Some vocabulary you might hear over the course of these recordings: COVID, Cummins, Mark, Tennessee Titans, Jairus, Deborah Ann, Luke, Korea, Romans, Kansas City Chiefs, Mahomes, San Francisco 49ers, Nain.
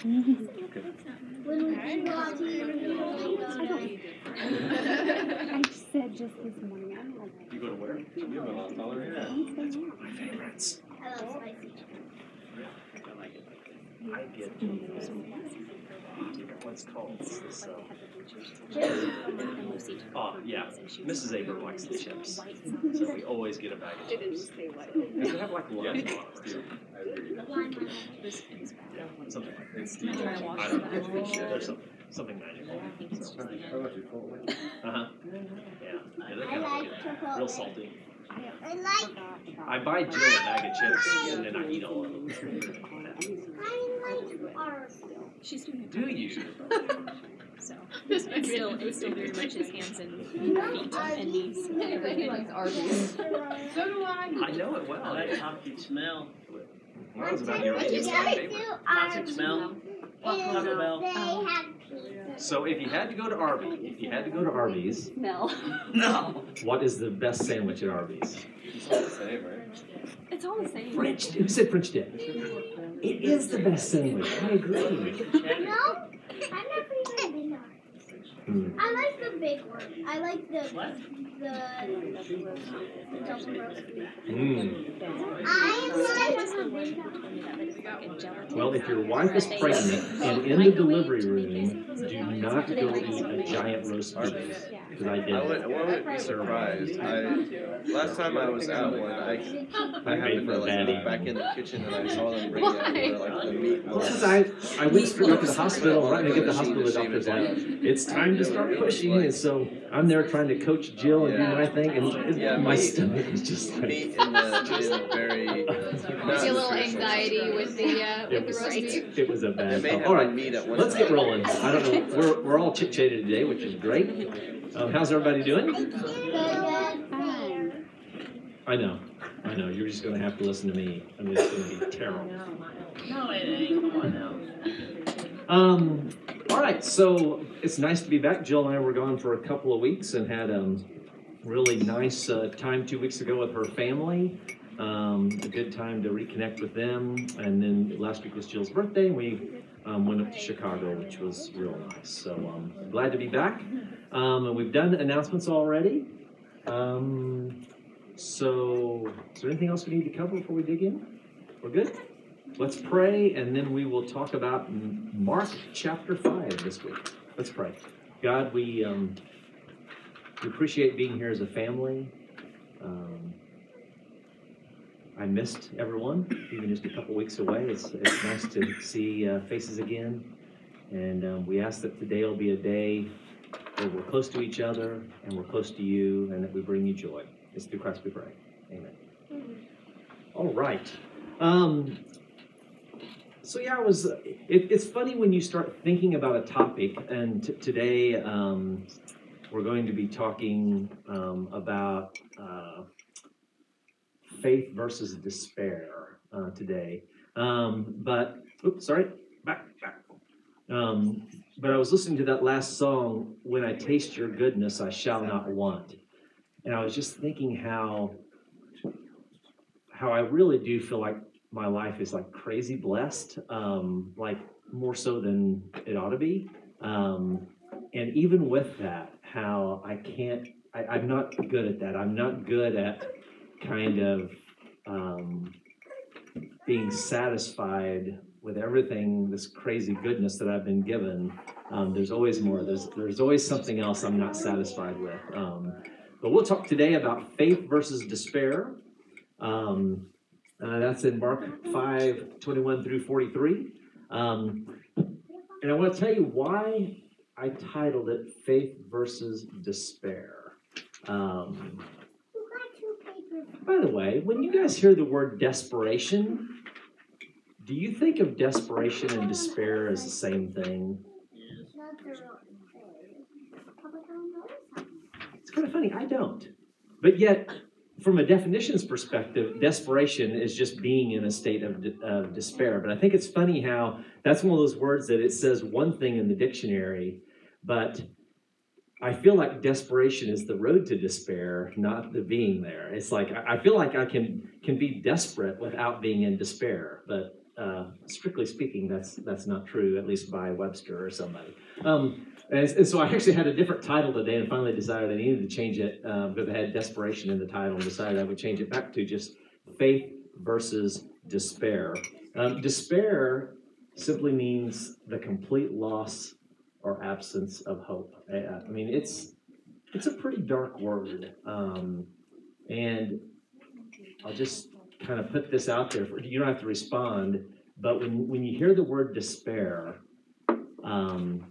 Okay. I said just this morning. I don't know. You go to where? We have a lot of color here. That's one of my favorites. I love spicy. I like it. I get what's called this. Oh, yeah. Mrs. Aber likes the chips. So we always get a bag of chips. It didn't say white. They have like lime bottles, too. Yeah, something like that. I don't know. There's something magical. Uh huh. Yeah. I like chocolate. Real salty. I buy Jill a bag of chips and then I eat all of them. She's doing it. Do you? So this makes still very much his hands and feet and knees. Everybody likes Arby's. So do I. I know it well. I like toxic smell. When I was about your age, my favorite. Toxic smell. Taco Bell. So if you had to go to Arby's, no. No. What is the best sandwich at Arby's? It's all the same, right? It's all the same. French. Who said French dip? It is the best sandwich. I agree. No, I've never even been to Arby's. I like the big one. I like the what? The double roast beef. Well, if your wife is pregnant and in the delivery room, do not go eat a giant roast beef. Because I did. I wouldn't be surprised. Last time I was at one, I happened to look back in the kitchen and I saw them bring out the meat. Because I went straight up to the hospital, right? I get the hospital, the doctor's like, it's time to start pushing. And so I'm there trying to coach Jill and do my thing, and my stomach is just like. Meat in the very. A little anxiety with the roast beef. It was a bad time. All right, let's get rolling. I don't know. We're all chit-chatted today, which is great. How's everybody doing? I know. You're just going to have to listen to me. I mean, it's going to be terrible. No, it ain't. I know. All right. So it's nice to be back. Jill and I were gone for a couple of weeks and had a really nice time 2 weeks ago with her family. A good time to reconnect with them. And then last week was Jill's birthday, and we went up to Chicago, which was real nice. So I'm glad to be back. And we've done announcements already. So is there anything else we need to cover before we dig in? We're good? Let's pray, and then we will talk about Mark chapter 5 this week. Let's pray. God, we appreciate being here as a family. I missed everyone, even just a couple weeks away. It's nice to see faces again. And we ask that today will be a day where we're close to each other and we're close to you and that we bring you joy. It's through Christ we pray. Amen. Mm-hmm. All right. It's funny when you start thinking about a topic. And today we're going to be talking about... faith versus despair today. But I was listening to that last song, When I Taste Your Goodness, I Shall Not Want. And I was just thinking how I really do feel like my life is like crazy blessed, like more so than it ought to be. And even with that, how I can't, I'm not good at that. I'm not good at kind of being satisfied with everything, this crazy goodness that I've been given. There's always more. There's always something else I'm not satisfied with. But we'll talk today about faith versus despair. That's in Mark 5, 21 through 43. And I want to tell you why I titled it Faith versus Despair. By the way, when you guys hear the word desperation, do you think of desperation and despair as the same thing? It's kind of funny. I don't. But yet, from a definition's perspective, desperation is just being in a state of despair. But I think it's funny how that's one of those words that it says one thing in the dictionary, but... I feel like desperation is the road to despair, not the being there. It's like I feel like I can be desperate without being in despair, but Strictly speaking, that's not true, at least by Webster or somebody. And so I actually had a different title today and finally decided I needed to change it because I had desperation in the title and decided I would change it back to just faith versus despair. Despair simply means the complete loss or absence of hope. I mean, it's a pretty dark word. And I'll just kind of put this out there. You don't have to respond, but when you hear the word despair, do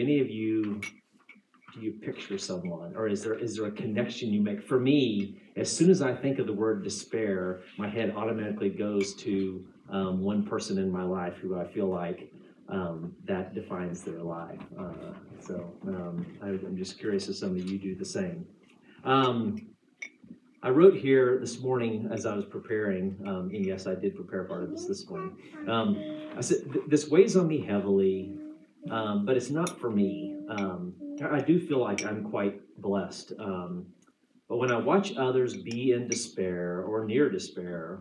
any of you picture someone, or is there a connection you make? For me, as soon as I think of the word despair, my head automatically goes to one person in my life who I feel like that defines their life. I'm just curious if some of you do the same. I wrote here this morning as I was preparing, and yes, I did prepare part of this morning. I said, this weighs on me heavily, but it's not for me. I do feel like I'm quite blessed. But when I watch others be in despair or near despair,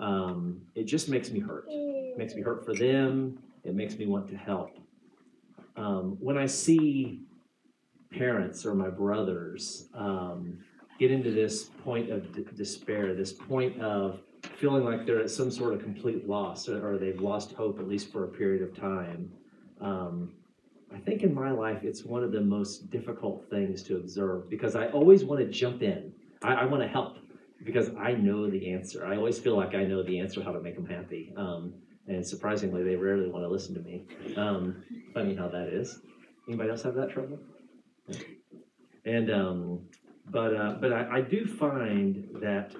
it just makes me hurt. It makes me hurt for them. It makes me want to help. When I see parents or my brothers, get into this point of despair, this point of feeling like they're at some sort of complete loss or they've lost hope, at least for a period of time. I think in my life, it's one of the most difficult things to observe because I always want to jump in. I want to help because I know the answer. I always feel like I know the answer, how to make them happy. And surprisingly, they rarely want to listen to me. Funny how that is. Anybody else have that trouble? Yeah. And, But I do find that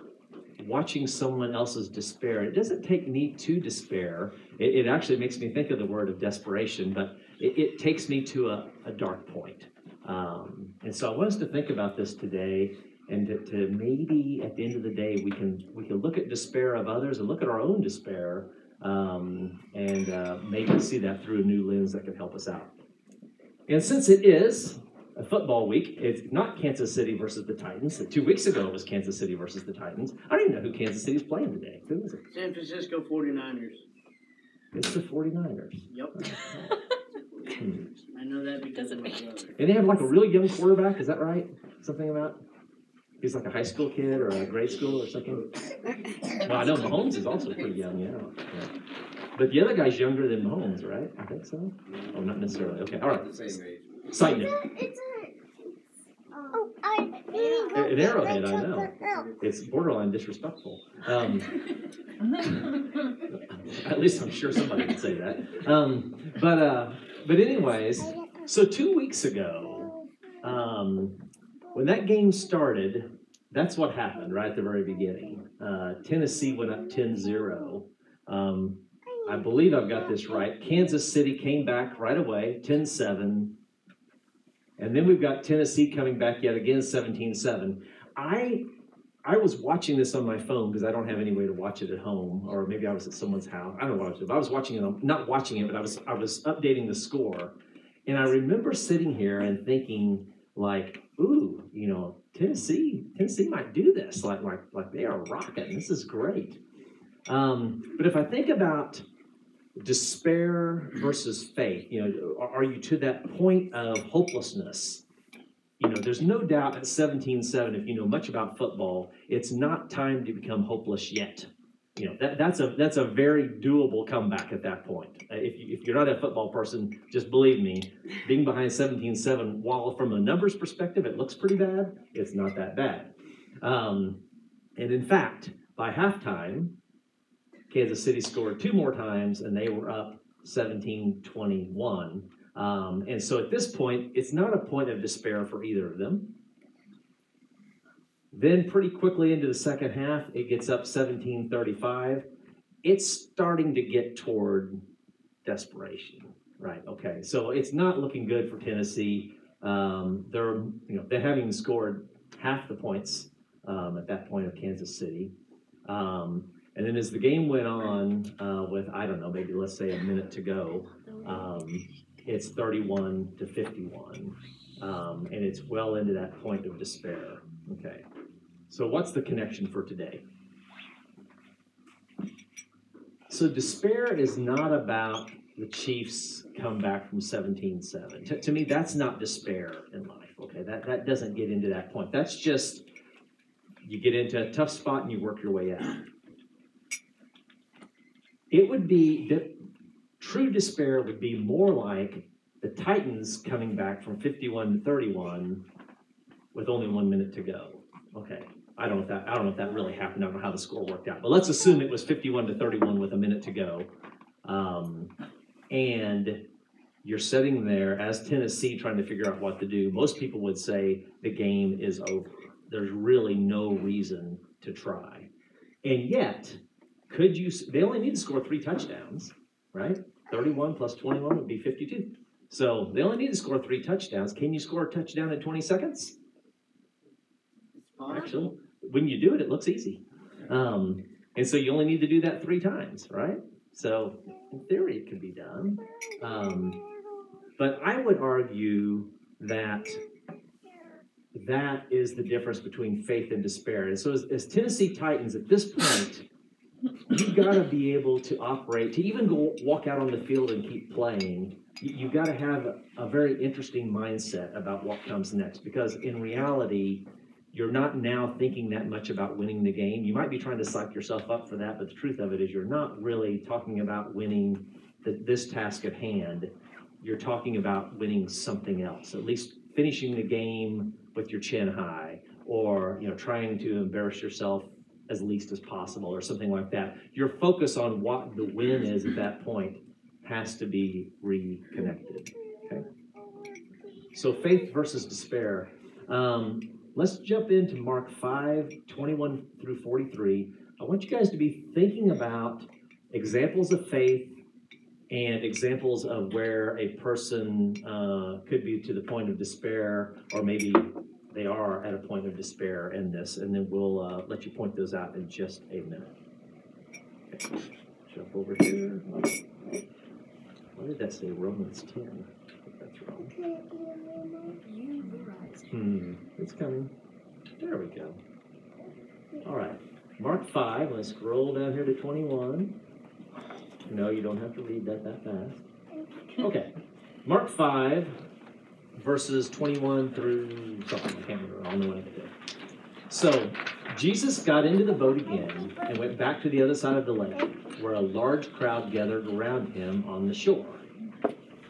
watching someone else's despair, it doesn't take me to despair. It actually makes me think of the word of desperation, but it takes me to a dark point. And so I want us to think about this today and to maybe at the end of the day, we can look at despair of others and look at our own despair and maybe see that through a new lens that can help us out. And since it is football week, it's not Kansas City versus the Titans. 2 weeks ago, it was Kansas City versus the Titans. I don't even know who Kansas City's playing today. Who is it? San Francisco 49ers. It's the 49ers. Yep. I know that because of my brother. And they have like a really young quarterback, is that right? Something about? He's like a high school kid or a grade school or something. Well, I know Mahomes is also pretty young, yeah. But the other guy's younger than Mahomes, right? I think so. Oh, not necessarily. Okay, all right. The same age. Sign it. An arrowhead, I know. It's borderline disrespectful. At least I'm sure somebody would say that. But anyways, so 2 weeks ago, when that game started, that's what happened right at the very beginning. Tennessee went up 10-0. I believe I've got this right. Kansas City came back right away, 10-7. And then we've got Tennessee coming back yet again, 17-7. I was watching this on my phone because I don't have any way to watch it at home, or maybe I was at someone's house. I don't know what I was doing. I was watching it, not watching it, but I was updating the score. And I remember sitting here and thinking, like, ooh, you know, Tennessee might do this. Like they are rocking. This is great. But if I think about despair versus faith, you know, are you to that point of hopelessness? You know, there's no doubt at 17-7, if you know much about football, it's not time to become hopeless yet. You know, that's a very doable comeback at that point. If you're not a football person, just believe me, being behind 17-7, while from a numbers perspective it looks pretty bad, it's not that bad. And in fact, by halftime, Kansas City scored two more times, and they were up 17-21. And so at this point, it's not a point of despair for either of them. Then pretty quickly into the second half, it gets up 17-35. It's starting to get toward desperation, right? Okay, so it's not looking good for Tennessee. They haven't scored half the points at that point of Kansas City. And then as the game went on with, I don't know, maybe let's say a minute to go, it's 31-51. And it's well into that point of despair. Okay. So what's the connection for today? So despair is not about the Chiefs come back from 17-7. To me, that's not despair in life, okay? That doesn't get into that point. That's just you get into a tough spot and you work your way out. It would be true despair would be more like the Titans coming back from 51-31 with only 1 minute to go. Okay, I don't know if that really happened. I don't know how the score worked out, but let's assume it was 51-31 with a minute to go. And you're sitting there as Tennessee trying to figure out what to do. Most people would say the game is over. There's really no reason to try. And yet, they only need to score three touchdowns, right? 31 plus 21 would be 52. So they only need to score three touchdowns. Can you score a touchdown in 20 seconds? Actually, when you do it, it looks easy. And so you only need to do that three times, right? So in theory, it could be done. But I would argue that is the difference between faith and despair. And so as Tennessee Titans, at this point, you've got to be able to operate, to even go walk out on the field and keep playing. You've got to have a very interesting mindset about what comes next, because in reality, you're not now thinking that much about winning the game. You might be trying to psych yourself up for that, but the truth of it is you're not really talking about winning this task at hand. You're talking about winning something else, at least finishing the game with your chin high, or trying to embarrass yourself as least as possible or something like that. Your focus on what the win is at that point has to be reconnected. Okay? So faith versus despair. Let's jump into Mark 5:21-43. I want you guys to be thinking about examples of faith and examples of where a person could be to the point of despair, or maybe they are at a point of despair in this, and then we'll let you point those out in just a minute. Okay. Jump over here. What did that say? Romans 10. That's wrong. It's coming. There we go. All right. Mark 5. Let's scroll down here to 21. No, you don't have to read that fast. Okay. Mark 5, verses 21 through something. I can't remember. I don't know what I did. So, Jesus got into the boat again and went back to the other side of the lake, where a large crowd gathered around him on the shore.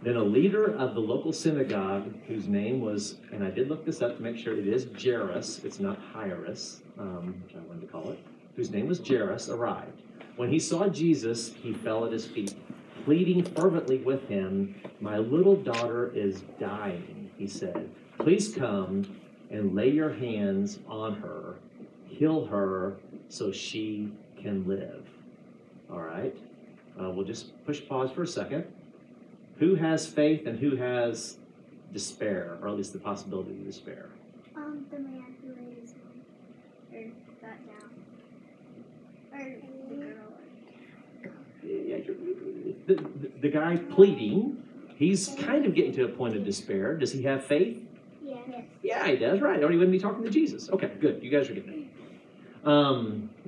Then a leader of the local synagogue, whose name was, and I did look this up to make sure it is Jairus, it's not Jairus, which I wanted to call it, whose name was Jairus, arrived. When he saw Jesus, he fell at his feet, pleading fervently with him. "My little daughter is dying," he said. "Please come and lay your hands on her, heal her so she can live." All right, we'll just push pause for a second. Who has faith and who has despair, or at least the possibility of despair? The man who laid his hand, or got down, or the girl. Yeah, the guy pleading, he's kind of getting to a point of despair. Does he have faith? Yes. Yeah, he does, right. Or he wouldn't be talking to Jesus. Okay, good. You guys are getting it.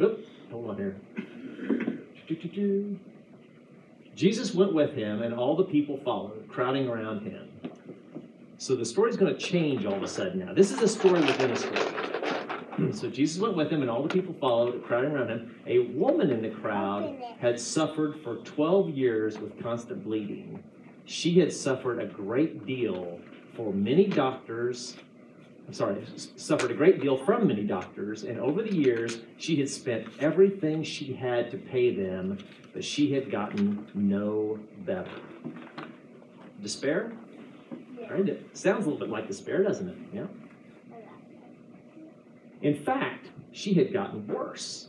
Hold on here. Jesus went with him, and all the people followed, crowding around him. So the story's going to change all of a sudden now. This is a story within a story. So Jesus went with him, and all the people followed, crowding around him. A woman in the crowd had suffered for 12 years with constant bleeding. She had suffered a great deal from many doctors, and over the years, she had spent everything she had to pay them, but she had gotten no better. Despair? Yeah. Right? It sounds a little bit like despair, doesn't it? Yeah. In fact, she had gotten worse.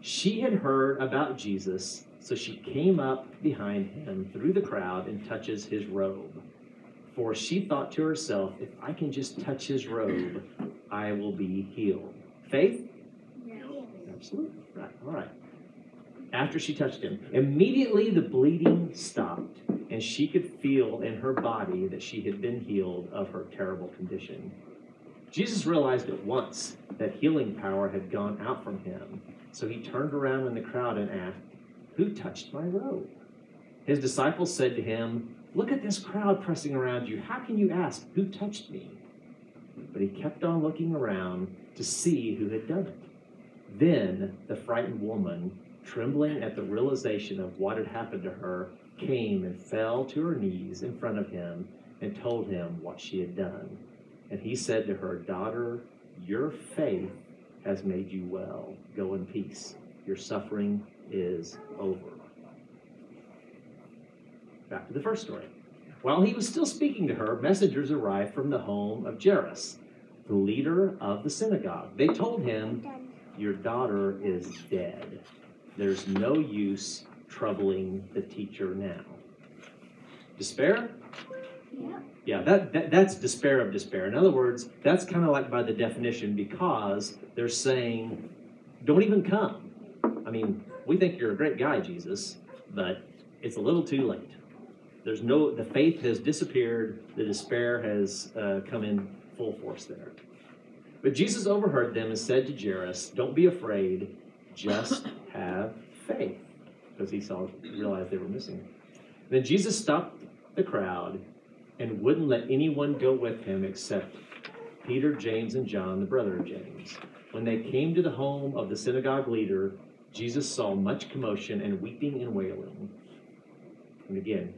She had heard about Jesus, so she came up behind him through the crowd and touches his robe. For she thought to herself, "If I can just touch his robe, I will be healed." Faith? No. Absolutely. Right. All right. After she touched him, immediately the bleeding stopped, and she could feel in her body that she had been healed of her terrible condition. Jesus realized at once that healing power had gone out from him, so he turned around in the crowd and asked, who touched my robe? His disciples said to him, look at this crowd pressing around you. How can you ask, who touched me? But he kept on looking around to see who had done it. Then the frightened woman, trembling at the realization of what had happened to her, came and fell to her knees in front of him and told him what she had done. And he said to her, daughter, your faith has made you well. Go in peace. Your suffering is over. Back to the first story. While he was still speaking to her, messengers arrived from the home of Jairus, the leader of the synagogue. They told him, your daughter is dead. There's no use troubling the teacher now. Despair? Yeah, that's despair of despair. In other words, that's kind of like by the definition, because they're saying, don't even come. I mean, we think you're a great guy, Jesus, but it's a little too late. There's no, the faith has disappeared. The despair has come in full force there. But Jesus overheard them and said to Jairus, don't be afraid, just have faith. Because he realized they were missing it. Then Jesus stopped the crowd and wouldn't let anyone go with him except Peter, James, and John, the brother of James. When they came to the home of the synagogue leader, Jesus saw much commotion and weeping and wailing. And again,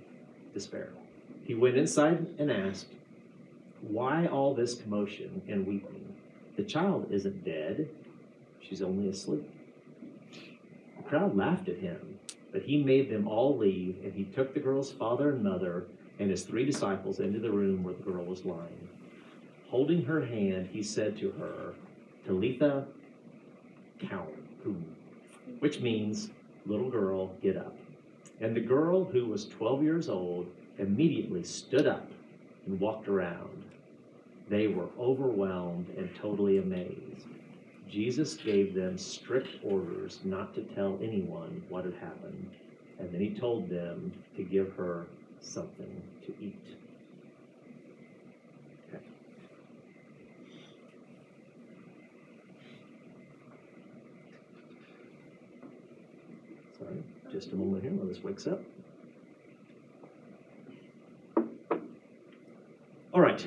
despair. He went inside and asked, why all this commotion and weeping? The child isn't dead. She's only asleep. The crowd laughed at him, but he made them all leave, and he took the girl's father and mother and his 3 disciples into the room where the girl was lying. Holding her hand, he said to her, Talitha Koum, which means, little girl, get up. And the girl, who was 12 years old, immediately stood up and walked around. They were overwhelmed and totally amazed. Jesus gave them strict orders not to tell anyone what had happened, and then he told them to give her something to eat. Okay. Sorry, just a moment here while this wakes up. All right,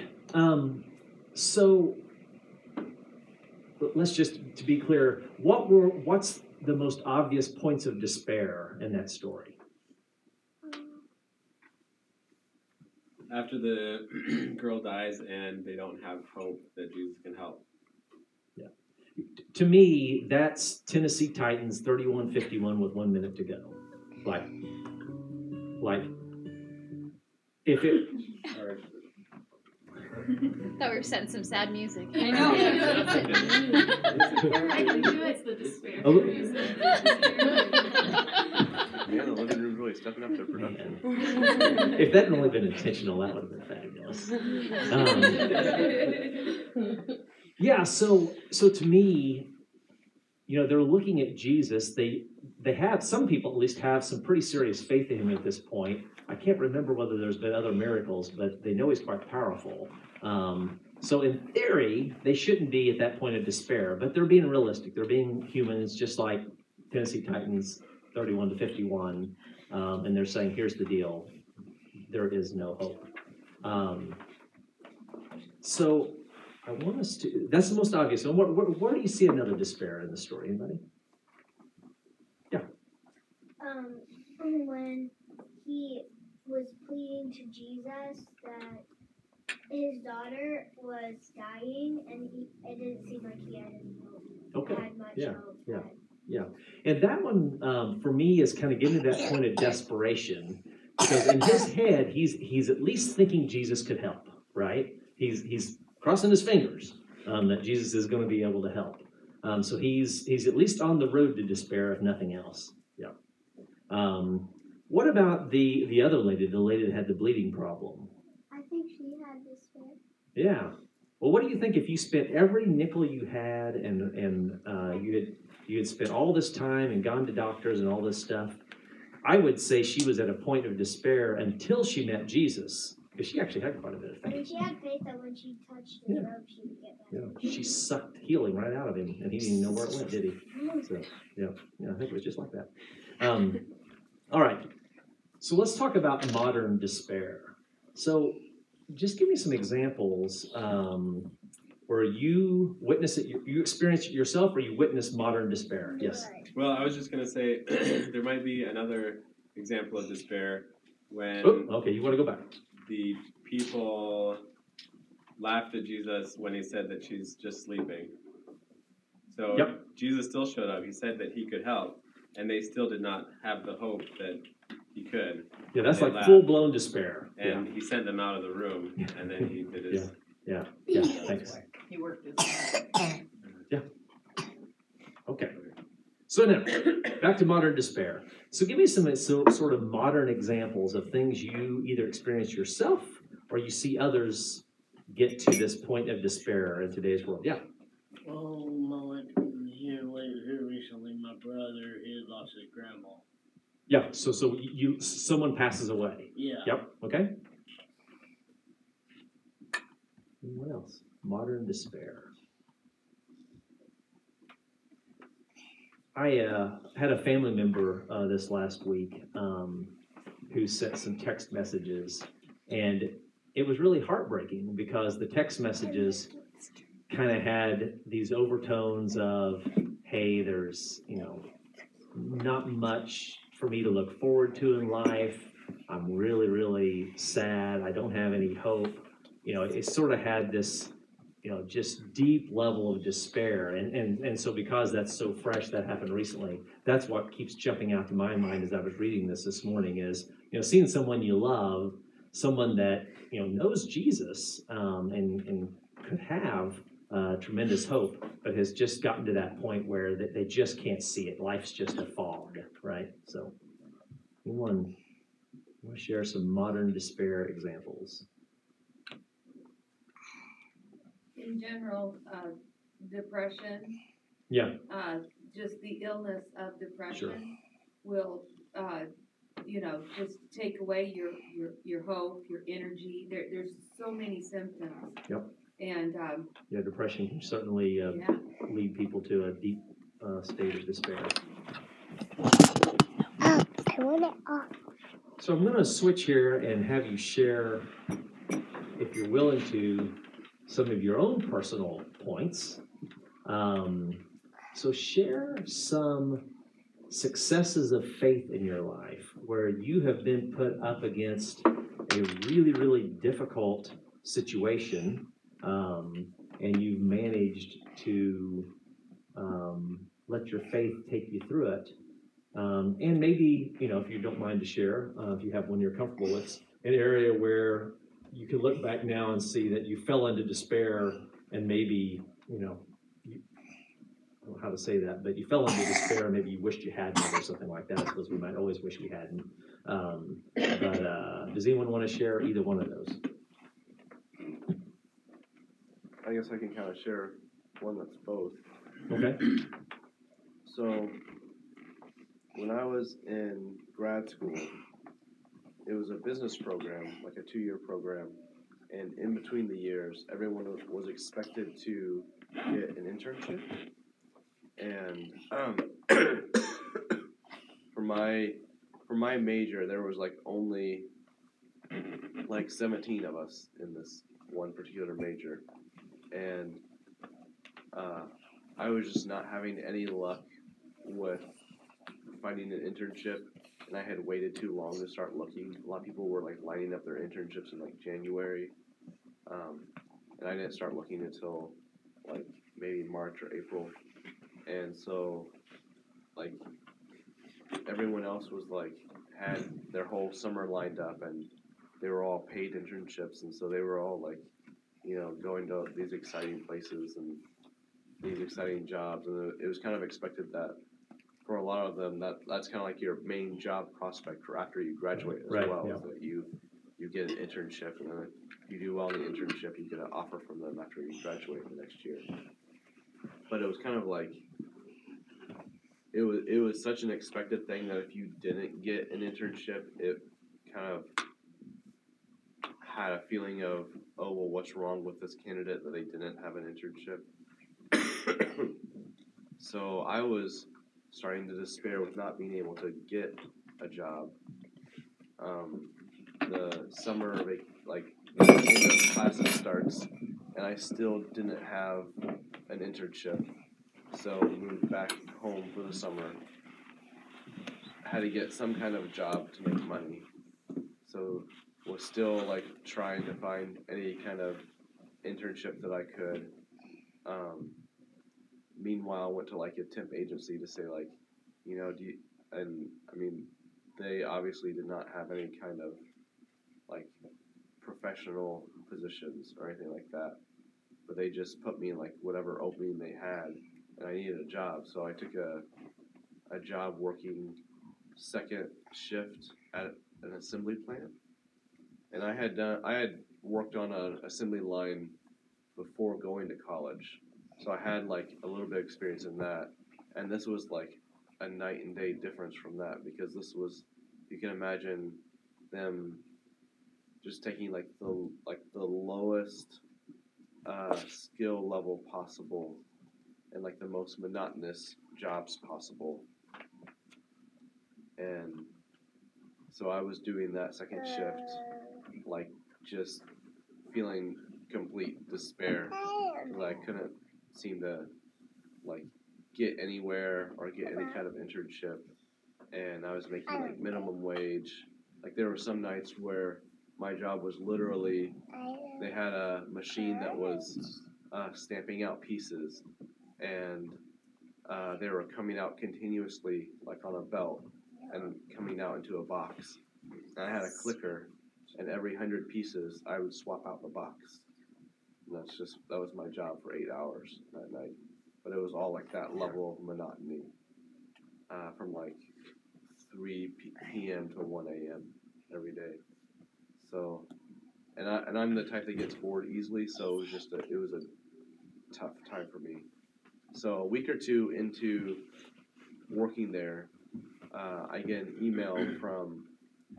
so let's just, to be clear, what's the most obvious points of despair in that story? After the girl dies and they don't have hope that Jesus can help. Yeah. To me, that's Tennessee Titans 31-51 with 1 minute to go. Like if it... Thought we were setting some sad music. I know. I can do it. It's the despair. Oh. Yeah, the living room's really stepping up their production. Yeah. If that had only been intentional, that would have been fabulous. Yeah. So to me, they're looking at Jesus. They have, some people at least have some pretty serious faith in him at this point. I can't remember whether there's been other miracles, but they know he's quite powerful. So in theory, they shouldn't be at that point of despair, but they're being realistic. They're being humans, just like Tennessee Titans 31-51. And they're saying, here's the deal. There is no hope. So I want us to, that's the most obvious one. Where do you see another despair in the story? Anybody? Yeah. When he was pleading to Jesus that his daughter was dying, and it didn't seem like he had any hope. Okay. Had much hope. Yeah. And that one, for me, is kind of getting to that point of desperation, because in his head, he's at least thinking Jesus could help, right? He's crossing his fingers that Jesus is going to be able to help. So he's at least on the road to despair, if nothing else. Yeah. What about the other lady? The lady that had the bleeding problem. I think she had despair. Yeah. Well, what do you think if you spent every nickel you had and you had spent all this time and gone to doctors and all this stuff? I would say she was at a point of despair until she met Jesus, because she actually had quite a bit of faith. I mean, she had faith that when she touched the robe, she would get better. Yeah. She sucked healing right out of him, and he didn't even know where it went, did he? So, yeah, I think it was just like that. All right. So let's talk about modern despair. So just give me some examples where you witness it, you experience it yourself, or you witness modern despair. Yes. Well, I was just going to say there might be another example of despair when you want to go back. The people laughed at Jesus when he said that she's just sleeping. So yep. Jesus still showed up. He said that he could help, and they still did not have the hope that he could. Yeah, that's like full-blown despair. And he sent them out of the room, and then he did his... Yeah. Thanks. He worked his Yeah. Okay. So now, back to modern despair. So give me some sort of modern examples of things you either experience yourself or you see others get to this point of despair in today's world. Yeah. Well, here recently, my brother, he lost his grandma. Yeah, so someone passes away. Yeah. Yep, okay. What else? Modern despair. I had a family member this last week who sent some text messages, and it was really heartbreaking because the text messages kind of had these overtones of, hey, there's, not much for me to look forward to in life. I'm really, really sad. I don't have any hope. It sort of had this, just deep level of despair. And so because that's so fresh, that happened recently, that's what keeps jumping out to my mind as I was reading this morning is, seeing someone you love, someone that, knows Jesus and could have tremendous hope, but has just gotten to that point where they just can't see it. Life's just a fog, right? So I want to share some modern despair examples. In general, depression. Yeah. Just the illness of depression will, just take away your hope, your energy. There's so many symptoms. Yep. And depression can certainly lead people to a deep state of despair. I want it off. So I'm going to switch here and have you share, if you're willing to, some of your own personal points. So share some successes of faith in your life where you have been put up against a really, really difficult situation. And you've managed to let your faith take you through it. And maybe, if you don't mind to share, if you have one you're comfortable with, an area where you can look back now and see that you fell into despair and maybe, I don't know how to say that, but you fell into despair and maybe you wished you hadn't or something like that. I suppose we might always wish we hadn't. But does anyone want to share either one of those? I guess I can kind of share one that's both. Okay. So, when I was in grad school, it was a business program, like a 2-year program, and in between the years, everyone was expected to get an internship. And for my major, there was only 17 of us in this one particular major. And I was just not having any luck with finding an internship, and I had waited too long to start looking. A lot of people were lining up their internships in January, and I didn't start looking until maybe March or April. And so everyone else was had their whole summer lined up, and they were all paid internships, and so they were all going to these exciting places and these exciting jobs. And it was kind of expected that for a lot of them, that's kind of your main job prospect for after you graduate as well. Yeah. So that you get an internship, and then if you do well in the internship, you get an offer from them after you graduate the next year. But it was kind of it was such an expected thing that if you didn't get an internship, it kind of had a feeling of, oh, well, what's wrong with this candidate that they didn't have an internship? So I was starting to despair with not being able to get a job. The summer of class that starts, and I still didn't have an internship, so moved back home for the summer. Had to get some kind of job to make money, so was still trying to find any kind of internship that I could. Meanwhile, went to a temp agency to say they obviously did not have any kind of professional positions or anything like that, but they just put me in whatever opening they had, and I needed a job, so I took a job working second shift at an assembly plant, and I had worked on an assembly line before going to college, so I had a little bit of experience in that, and this was a night and day difference from that, because this was, you can imagine them just taking the lowest skill level possible and the most monotonous jobs possible. And so I was doing that second shift just feeling complete despair, because I couldn't seem to get anywhere or get any kind of internship, and I was making minimum wage. There were some nights where my job was literally, they had a machine that was stamping out pieces, and they were coming out continuously, on a belt, and coming out into a box. And I had a clicker, and every 100 pieces, I would swap out the box. And that was my job for 8 hours that night. But it was all that level of monotony from 3 p.m. to 1 a.m. every day. So, I'm the type that gets bored easily, so it was a tough time for me. So a week or two into working there, I get an email from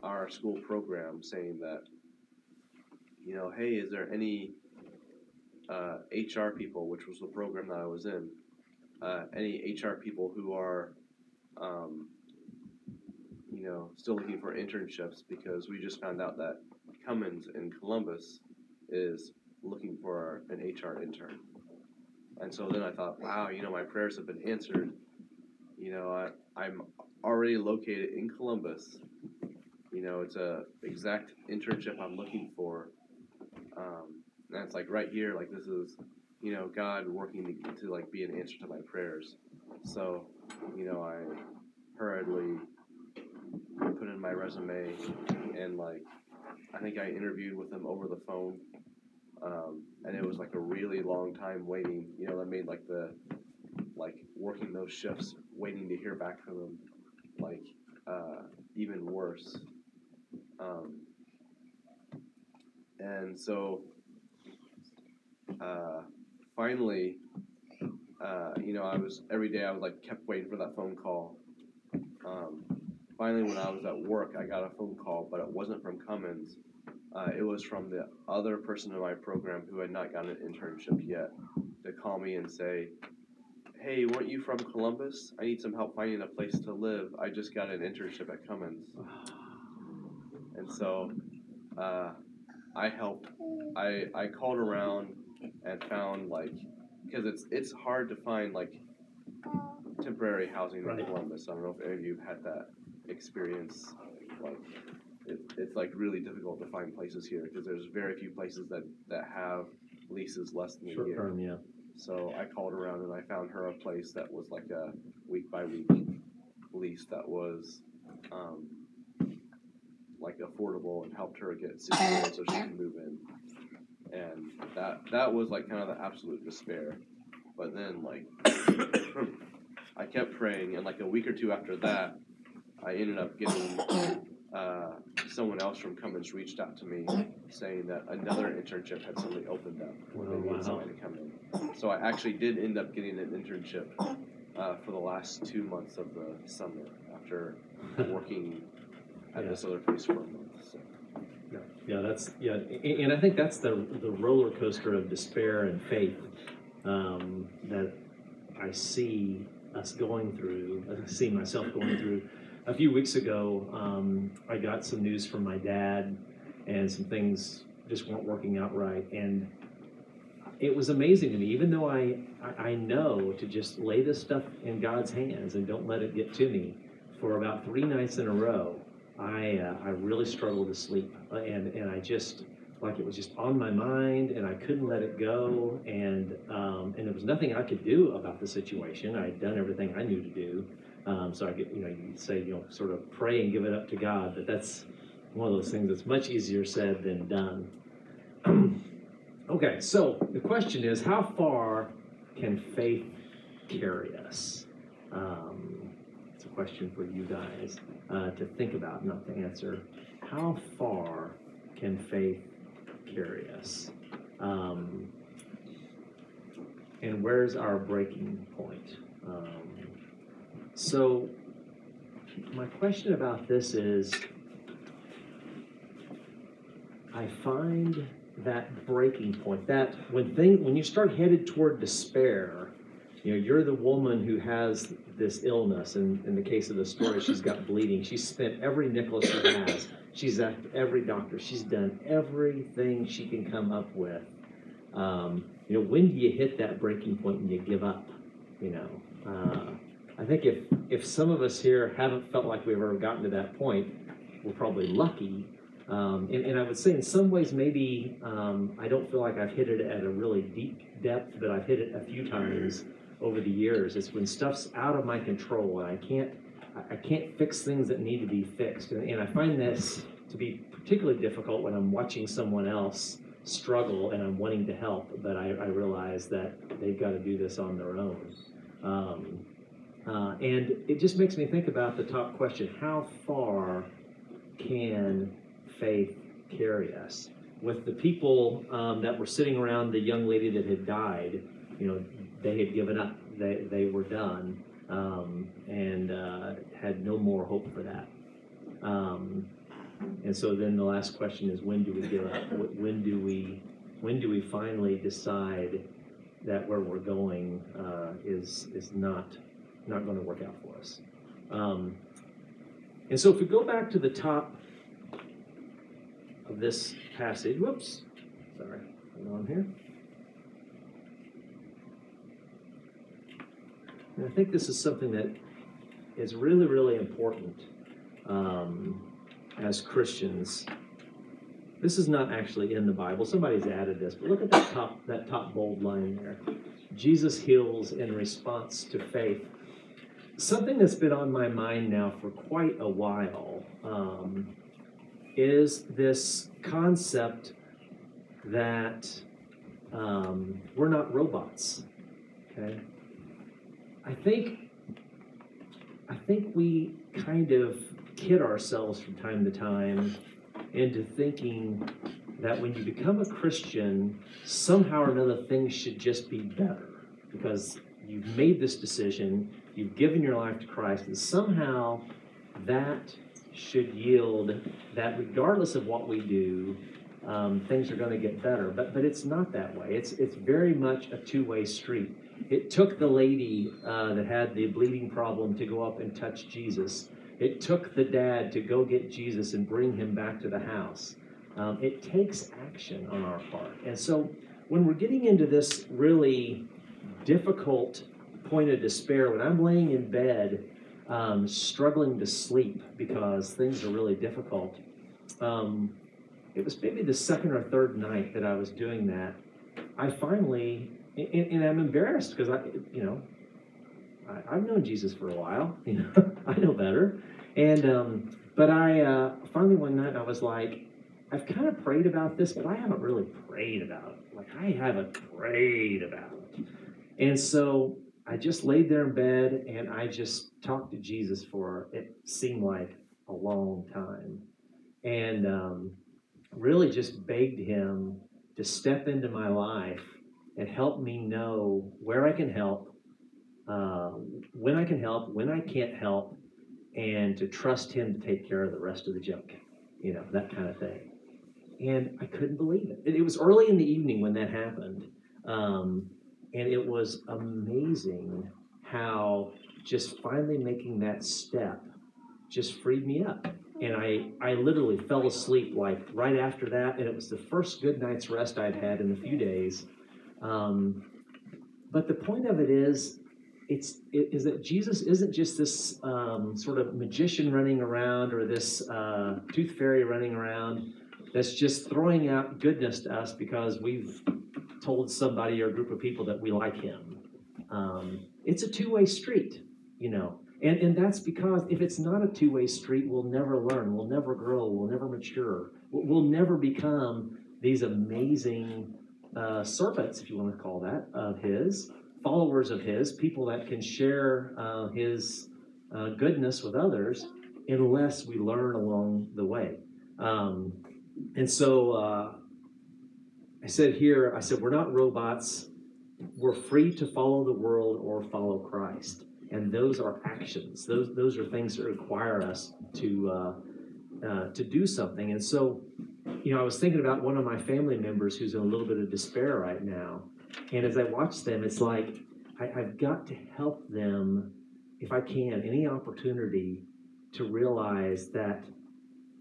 our school program saying that, hey, is there any HR people, which was the program that I was in, any HR people who are still looking for internships, because we just found out that Cummins in Columbus is looking for an HR intern. And so then I thought, wow, my prayers have been answered. I'm already located in Columbus. It's a exact internship I'm looking for. And it's right here, this is, God working to be an answer to my prayers. So, I hurriedly put in my resume, and I think I interviewed with them over the phone, and it was a really long time waiting. That made working those shifts, waiting to hear back from them, even worse. And so, finally, every day I was kept waiting for that phone call. Finally, when I was at work, I got a phone call, but it wasn't from Cummins. It was from the other person in my program who had not gotten an internship yet, to call me and say, hey, weren't you from Columbus? I need some help finding a place to live. I just got an internship at Cummins. And so I helped. I called around and found, because it's hard to find, temporary housing in Columbus. I don't know if any of you had that experience. It's really difficult to find places here, because there's very few places that have leases less than a year. Short term, yeah. So I called around and I found her a place that was a week by week lease that was affordable, and helped her get situated so she could move in. And that was kind of the absolute despair. But then I kept praying, and a week or two after that, I ended up getting someone else from Cummins reached out to me saying that another internship had suddenly opened up where they needed somebody to come in. So I actually did end up getting an internship for the last 2 months of the summer after working at this other place for a month. So. Yeah, and I think that's the roller coaster of despair and faith that I see myself going through a few weeks ago, I got some news from my dad, and some things just weren't working out right. And it was amazing to me, even though I know to just lay this stuff in God's hands and don't let it get to me. For about 3 nights in a row, I really struggled to sleep, and I just, like, it was just on my mind, and I couldn't let it go, and there was nothing I could do about the situation. I had done everything I knew to do, so I could, you say, sort of pray and give it up to God, but that's one of those things that's much easier said than done. Okay, so the question is, how far can faith carry us? It's a question for you guys to think about, not to answer. How far can faith carry us? And where's our breaking point? So my question about this is, I find that breaking point, that when you start headed toward despair, you're the woman who has this illness, and in the case of the story, she's got bleeding. She's spent every nickel she has. She's at every doctor. She's done everything she can come up with. When do you hit that breaking point and you give up? I think if some of us here haven't felt like we've ever gotten to that point, we're probably lucky. And I would say in some ways, maybe I don't feel like I've hit it at a really deep depth, but I've hit it a few times over the years. It's when stuff's out of my control and I can't fix things that need to be fixed. And I find this to be particularly difficult when I'm watching someone else struggle and I'm wanting to help, but I realize that they've got to do this on their own. And it just makes me think about the top question: how far can faith carry us? With the people that were sitting around the young lady that had died, they had given up. They were done and had no more hope for that. And so then the last question is, when do we give up? When do we finally decide that where we're going is not going to work out for us? And so if we go back to the top of this passage, whoops, sorry, hold on here. And I think this is something that is really, really important as Christians. This is not actually in the Bible. Somebody's added this, but look at that top bold line there. Jesus heals in response to faith. Something that's been on my mind now for quite a while is this concept that we're not robots, okay? I think we kind of kid ourselves from time to time into thinking that when you become a Christian, somehow or another things should just be better because you've made this decision, you've given your life to Christ, and somehow that should yield that regardless of what we do, things are going to get better. But it's not that way. It's very much a two-way street. It took the lady that had the bleeding problem to go up and touch Jesus. It took the dad to go get Jesus and bring him back to the house. It takes action on our part. And so when we're getting into this really difficult point of despair, when I'm laying in bed struggling to sleep because things are really difficult. It was maybe the second or third night that I was doing that. I finally, and I'm embarrassed because I've known Jesus for a while. I know better. And but I finally one night I was like, I've kind of prayed about this, but I haven't really prayed about it. And so I just laid there in bed, and I just talked to Jesus for, it seemed like, a long time. And really just begged him to step into my life and help me know where I can help, when I can help, when I can't help, and to trust him to take care of the rest of the junk, that kind of thing. And I couldn't believe it. It was early in the evening when that happened. And it was amazing how just finally making that step just freed me up. And I literally fell asleep like right after that, and it was the first good night's rest I'd had in a few days. But the point of it is, is that Jesus isn't just this sort of magician running around or this tooth fairy running around that's just throwing out goodness to us because we've told somebody or a group of people that we like him. It's a two-way street, you know. And that's because if it's not a two-way street, we'll never learn, we'll never grow, we'll never mature, we'll never become these amazing servants, if you want to call that, of his, followers of his, people that can share his goodness with others, unless we learn along the way. And so I said, we're not robots, we're free to follow the world or follow Christ. And those are actions. Those are things that require us to do something. And so, you know, I was thinking about one of my family members who's in a little bit of despair right now. And as I watch them, it's like I've got to help them, if I can, any opportunity to realize that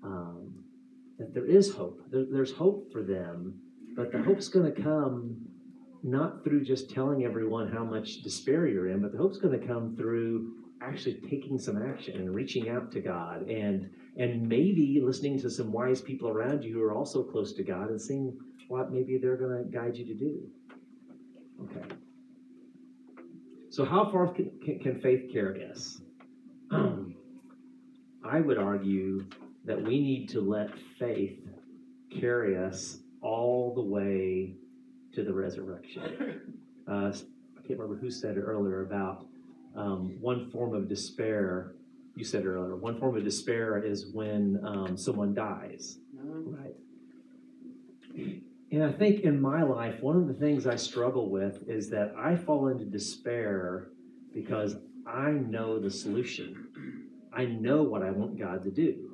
that there is hope. There's hope for them, but the hope's going to come not through just telling everyone how much despair you're in, but the hope's going to come through actually taking some action and reaching out to God and maybe listening to some wise people around you who are also close to God and seeing what maybe they're going to guide you to do. Okay. So how far can faith carry us? I would argue that we need to let faith carry us all the way to the resurrection. I can't remember who said it earlier about one form of despair. You said earlier, one form of despair is when someone dies. Right. And I think in my life, one of the things I struggle with is that I fall into despair because I know the solution. I know what I want God to do.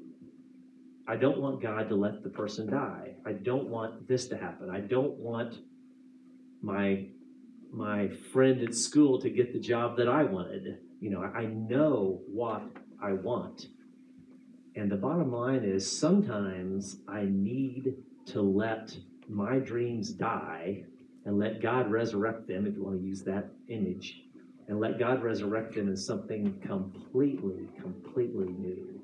I don't want God to let the person die. I don't want this to happen. I don't want my friend at school to get the job that I wanted. You know, I know what I want. And the bottom line is sometimes I need to let my dreams die and let God resurrect them, if you want to use that image, and let God resurrect them in something completely, completely new.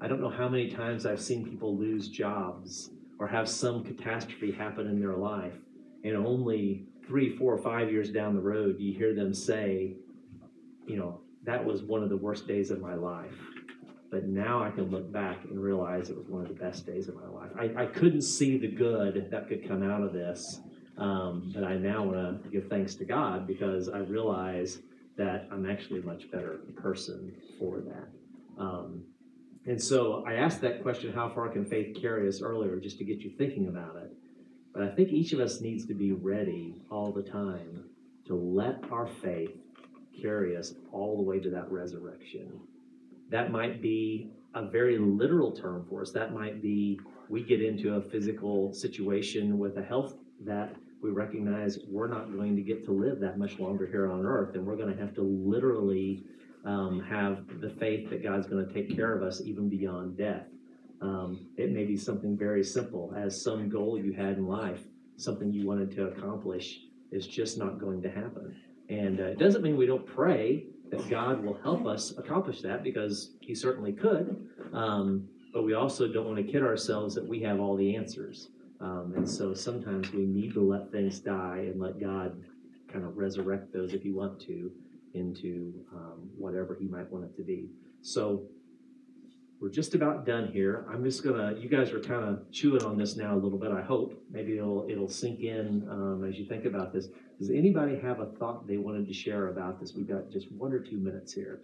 I don't know how many times I've seen people lose jobs or have some catastrophe happen in their life, and only 3, 4, or 5 years down the road, you hear them say, you know, that was one of the worst days of my life. But now I can look back and realize it was one of the best days of my life. I couldn't see the good that could come out of this, but I now want to give thanks to God because I realize that I'm actually a much better person for that. And so I asked that question, how far can faith carry us, earlier, just to get you thinking about it. But I think each of us needs to be ready all the time to let our faith carry us all the way to that resurrection. That might be a very literal term for us. That might be we get into a physical situation with a health that we recognize we're not going to get to live that much longer here on earth, and we're going to have to literally have the faith that God's going to take care of us even beyond death. It may be something very simple, as some goal you had in life, something you wanted to accomplish is just not going to happen. And it doesn't mean we don't pray that God will help us accomplish that, because he certainly could. But we also don't want to kid ourselves that we have all the answers. And so sometimes we need to let things die and let God kind of resurrect those, if you want to, into whatever he might want it to be. So we're just about done here. I'm just gonna, you guys are kind of chewing on this now a little bit, I hope. Maybe it'll sink in as you think about this. Does anybody have a thought they wanted to share about this? We've got just 1 or 2 minutes here.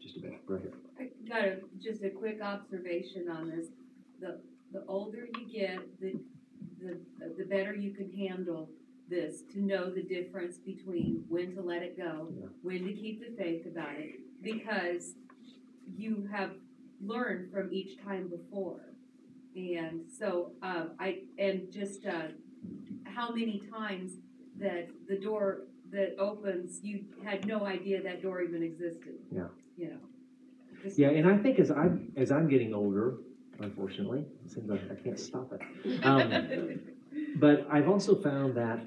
Just a minute, right here. I got just a quick observation on this. The older you get, the better you can handle this, to know the difference between when to let it go, when to keep the faith about it, because you have learned from each time before. And so how many times that the door that opens, you had no idea that door even existed. Yeah. You know. Yeah, and I think as I'm getting older, unfortunately, it seems like I can't stop it. But I've also found that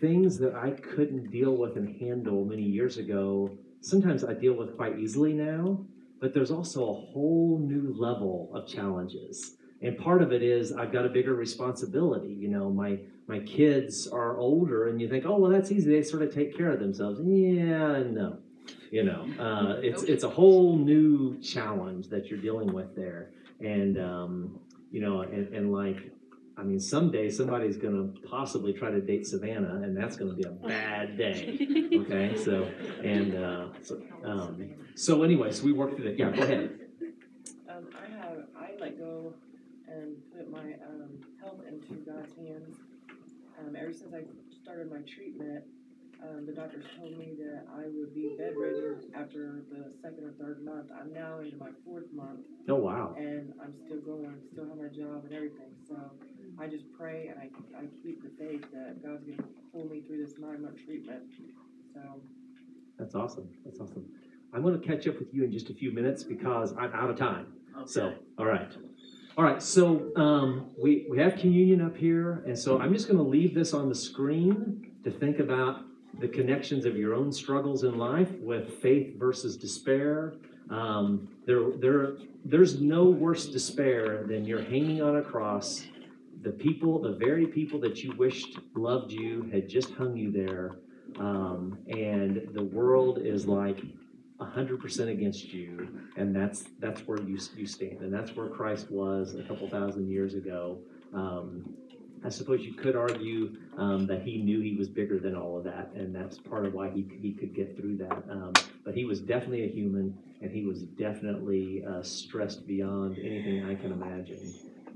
things that I couldn't deal with and handle many years ago, sometimes I deal with quite easily now, but there's also a whole new level of challenges. And part of it is I've got a bigger responsibility. You know, my kids are older, and you think, oh, well, that's easy. They sort of take care of themselves. Yeah, no. You know, it's a whole new challenge that you're dealing with there. And, you know, and like, I mean, someday somebody's going to possibly try to date Savannah, and that's going to be a bad day. Okay, so, and so anyways, we worked through that. Yeah, go ahead. I let go and put my health into God's hands. Ever since I started my treatment, the doctors told me that I would be bedridden after the second or third month. I'm now into my fourth month. Oh, wow. And I'm still going, still have my job and everything. So I just pray and I keep the faith that God's going to pull me through this 9-month treatment. So that's awesome. That's awesome. I'm going to catch up with you in just a few minutes because I'm out of time. Okay. So, all right. All right, so we have communion up here. And so I'm just going to leave this on the screen to think about the connections of your own struggles in life with faith versus despair. There's no worse despair than you're hanging on a cross. The very people that you wished loved you had just hung you there. And the world is like 100% against you. And that's where you stand. And that's where Christ was a couple thousand years ago. I suppose you could argue that he knew he was bigger than all of that, and that's part of why he could get through that. But he was definitely a human, and he was definitely stressed beyond anything I can imagine.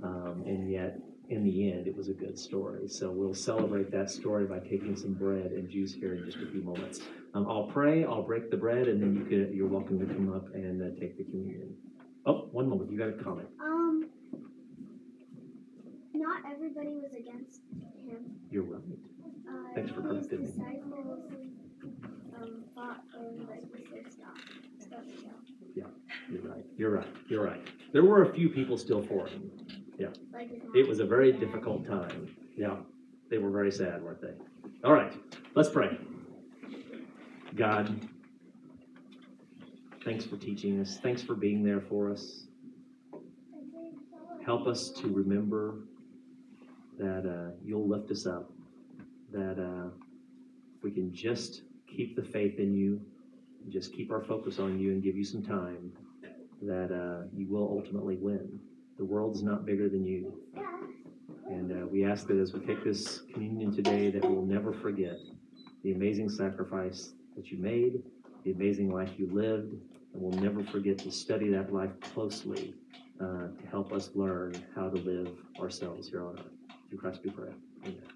And yet, in the end, it was a good story. So we'll celebrate that story by taking some bread and juice here in just a few moments. I'll pray, I'll break the bread, and then you're welcome to come up and take the communion. Oh, one moment, you got a comment. Not everybody was against him. You're right. Thanks for correcting me. His disciples fought him, but he said, stop. Yeah, you're right. There were a few people still for him. Yeah. Like it was a very difficult time. Yeah. They were very sad, weren't they? All right, let's pray. God, thanks for teaching us. Thanks for being there for us. Help us to remember that you'll lift us up, that we can just keep the faith in you, and just keep our focus on you and give you some time, that you will ultimately win. The world's not bigger than you. And we ask that as we take this communion today that we'll never forget the amazing sacrifice that you made, the amazing life you lived, and we'll never forget to study that life closely to help us learn how to live ourselves here on earth. Through Christ we pray. Amen.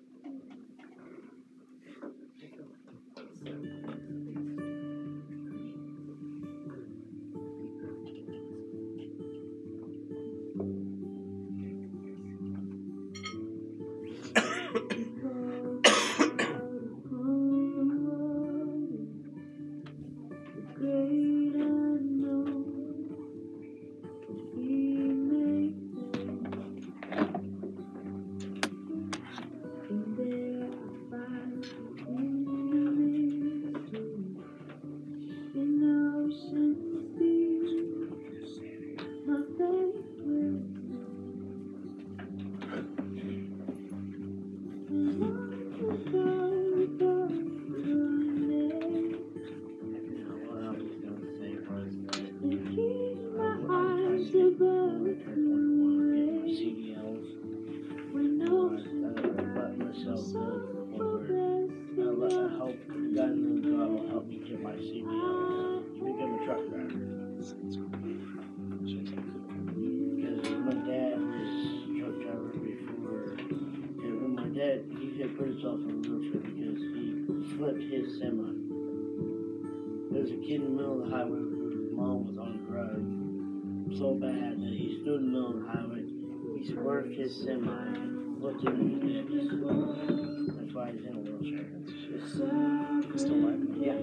Still alive? Yeah.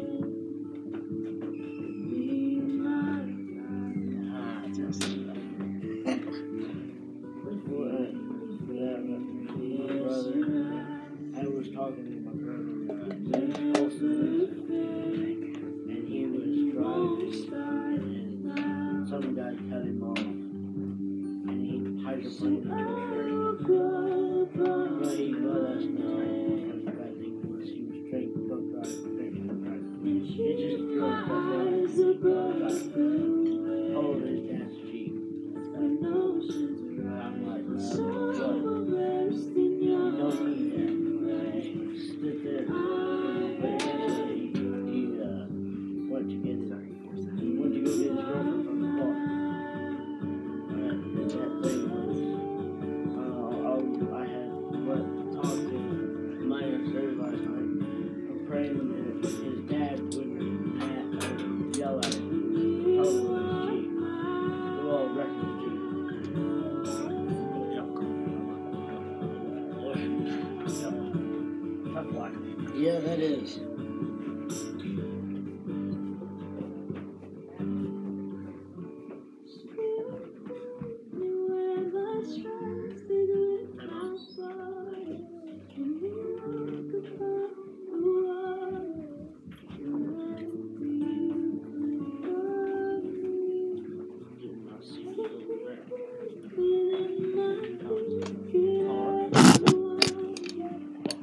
and cut him off. And he tried to put it into a church. But he let us know because he was straight book right, it just feels like all his dad's cheap. I'm like, don't need that. Stood there, but eventually he went to go get his girlfriend from the bar. And that thing was, I had talked to minor service last night. I'm praying that his dad wouldn't yell at him. Oh, gee. The wall records, gee. Yeah, that is.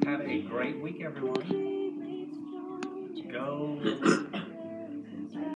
Have a great week, everyone.